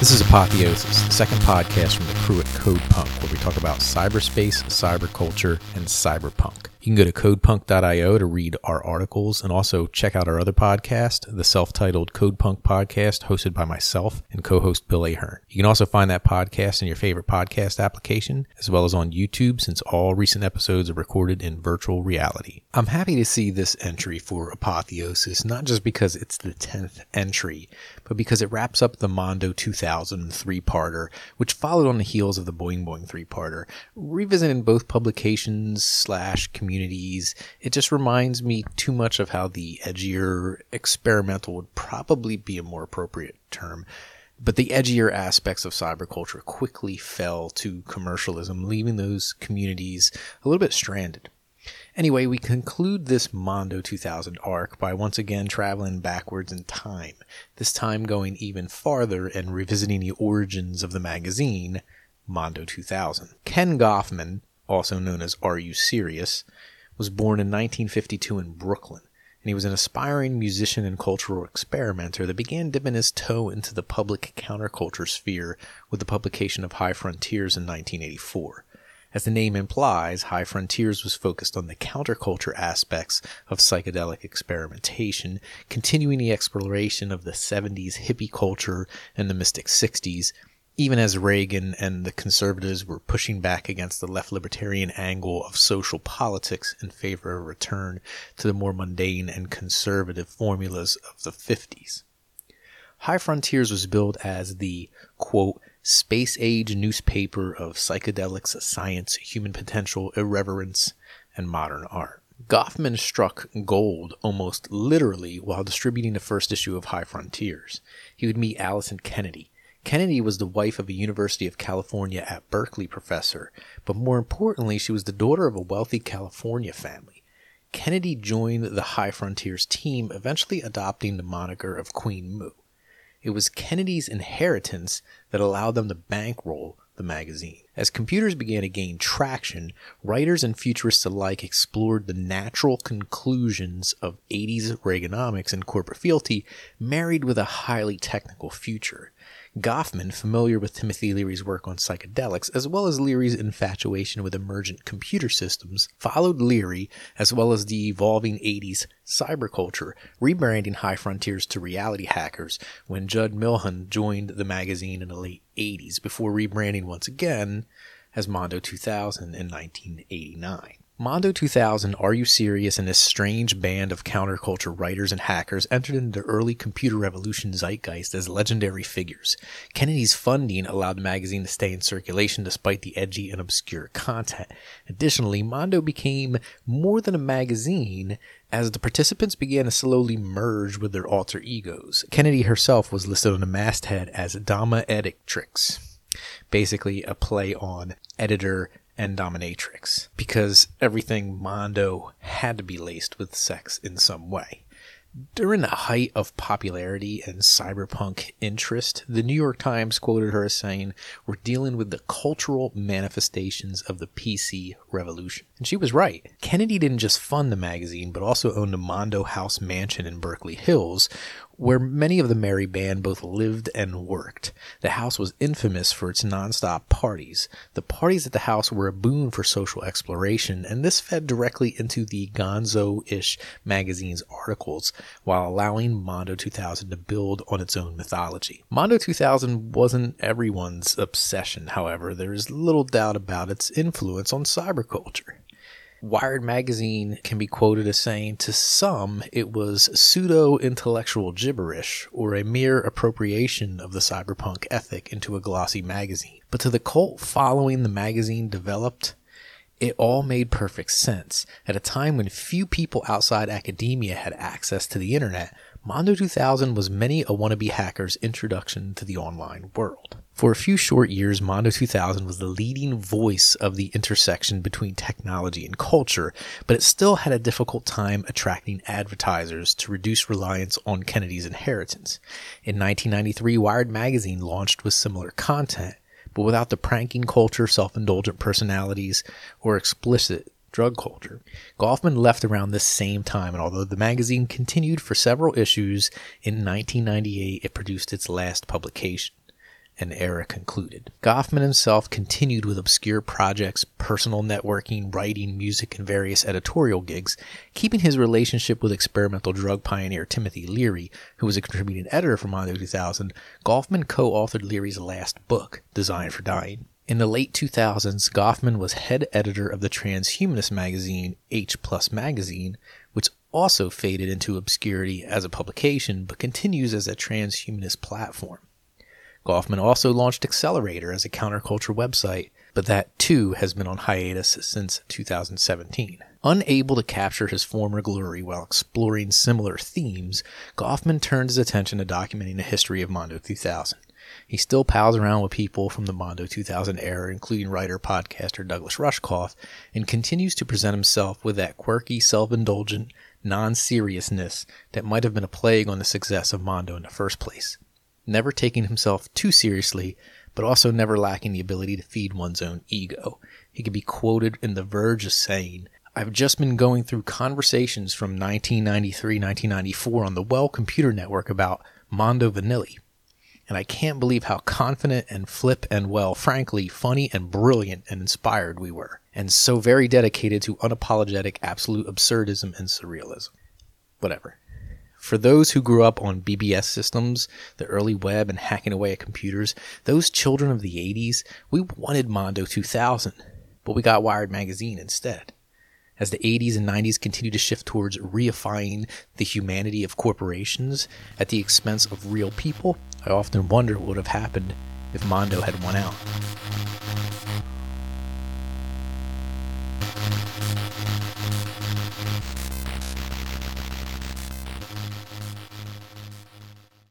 This is Apotheosis, the second podcast from the crew at CodePunk, where we talk about cyberspace, cyberculture, and cyberpunk. You can go to codepunk.io to read our articles and also check out our other podcast, the self-titled CodePunk podcast, hosted by myself and co-host Bill A. Hearn. You can also find that podcast in your favorite podcast application, as well as on YouTube, since all recent episodes are recorded in virtual reality. I'm happy to see this entry for Apotheosis, not just because it's the 10th entry, but because it wraps up the Mondo 2000 three-parter, which followed on the heels of the Boing Boing three-parter. Revisiting both publications slash communities, it just reminds me too much of how the edgier experimental would probably be a more appropriate term. But the edgier aspects of cyberculture quickly fell to commercialism, leaving those communities a little bit stranded. Anyway, we conclude this Mondo 2000 arc by once again traveling backwards in time, this time going even farther and revisiting the origins of the magazine, Mondo 2000. Ken Goffman, also known as R.U. Serious, was born in 1952 in Brooklyn, and he was an aspiring musician and cultural experimenter that began dipping his toe into the public counterculture sphere with the publication of High Frontiers in 1984. As the name implies, High Frontiers was focused on the counterculture aspects of psychedelic experimentation, continuing the exploration of the 70s hippie culture and the mystic 60s, even as Reagan and the conservatives were pushing back against the left libertarian angle of social politics in favor of a return to the more mundane and conservative formulas of the 50s. High Frontiers was billed as the, quote, space-age newspaper of psychedelics, science, human potential, irreverence, and modern art. Goffman struck gold almost literally while distributing the first issue of High Frontiers. He would meet Allison Kennedy. Kennedy was the wife of a University of California at Berkeley professor, but more importantly, she was the daughter of a wealthy California family. Kennedy joined the High Frontiers team, eventually adopting the moniker of Queen Moo. It was Kennedy's inheritance that allowed them to bankroll the magazine. As computers began to gain traction, writers and futurists alike explored the natural conclusions of 80s Reaganomics and corporate fealty, married with a highly technical future. Goffman, familiar with Timothy Leary's work on psychedelics, as well as Leary's infatuation with emergent computer systems, followed Leary, as well as the evolving 80s cyberculture, rebranding High Frontiers to Reality Hackers when Judd Milhon joined the magazine in the late 80s, before rebranding once again as Mondo 2000 in 1989. Mondo 2000, R.U. Serious, and this strange band of counterculture writers and hackers entered into the early computer revolution zeitgeist as legendary figures. Kennedy's funding allowed the magazine to stay in circulation despite the edgy and obscure content. Additionally, Mondo became more than a magazine as the participants began to slowly merge with their alter egos. Kennedy herself was listed on the masthead as Dama Edictrix, basically a play on editor and dominatrix, because everything Mondo had to be laced with sex in some way. During the height of popularity and cyberpunk interest, the New York Times quoted her as saying, "We're dealing with the cultural manifestations of the PC revolution." And she was right. Kennedy didn't just fund the magazine, but also owned the Mondo House mansion in Berkeley Hills, where many of the merry band both lived and worked. The house was infamous for its nonstop parties. The parties at the house were a boon for social exploration, and this fed directly into the gonzo-ish magazine's articles, while allowing Mondo 2000 to build on its own mythology. Mondo 2000 wasn't everyone's obsession, however. There is little doubt about its influence on cyberculture. Wired magazine can be quoted as saying, "To some, it was pseudo-intellectual gibberish or a mere appropriation of the cyberpunk ethic into a glossy magazine. But to the cult following the magazine developed, it all made perfect sense. At a time when few people outside academia had access to the internet, Mondo 2000 was many a wannabe hacker's introduction to the online world." For a few short years, Mondo 2000 was the leading voice of the intersection between technology and culture, but it still had a difficult time attracting advertisers to reduce reliance on Kennedy's inheritance. In 1993, Wired magazine launched with similar content, but without the pranking culture, self-indulgent personalities, or explicit drug culture. Goffman left around this same time, and although the magazine continued for several issues, in 1998 it produced its last publication. and era concluded. Goffman himself continued with obscure projects, personal networking, writing, music, and various editorial gigs, keeping his relationship with experimental drug pioneer Timothy Leary, who was a contributing editor for Mondo 2000. Goffman co-authored Leary's last book, Designed for Dying. In the late 2000s, Goffman was head editor of the transhumanist magazine H+ Magazine, which also faded into obscurity as a publication, but continues as a transhumanist platform. Goffman also launched Accelerator as a counterculture website, but that too has been on hiatus since 2017. Unable to capture his former glory while exploring similar themes, Goffman turned his attention to documenting the history of Mondo 2000. He still pals around with people from the Mondo 2000 era, including writer, podcaster Douglas Rushkoff, and continues to present himself with that quirky, self-indulgent non-seriousness that might have been a plague on the success of Mondo in the first place. Never taking himself too seriously, but also never lacking the ability to feed one's own ego. He could be quoted in The Verge as saying, "I've just been going through conversations from 1993, 1994 on the Well computer network about Mondo Vanilli. And I can't believe how confident and flip and, well, frankly, funny and brilliant and inspired we were, and so very dedicated to unapologetic absolute absurdism and surrealism." Whatever. For those who grew up on BBS systems, the early web, and hacking away at computers, those children of the 80s, we wanted Mondo 2000, but we got Wired magazine instead. As the 80s and 90s continue to shift towards reifying the humanity of corporations at the expense of real people, I often wonder what would have happened if Mondo had won out.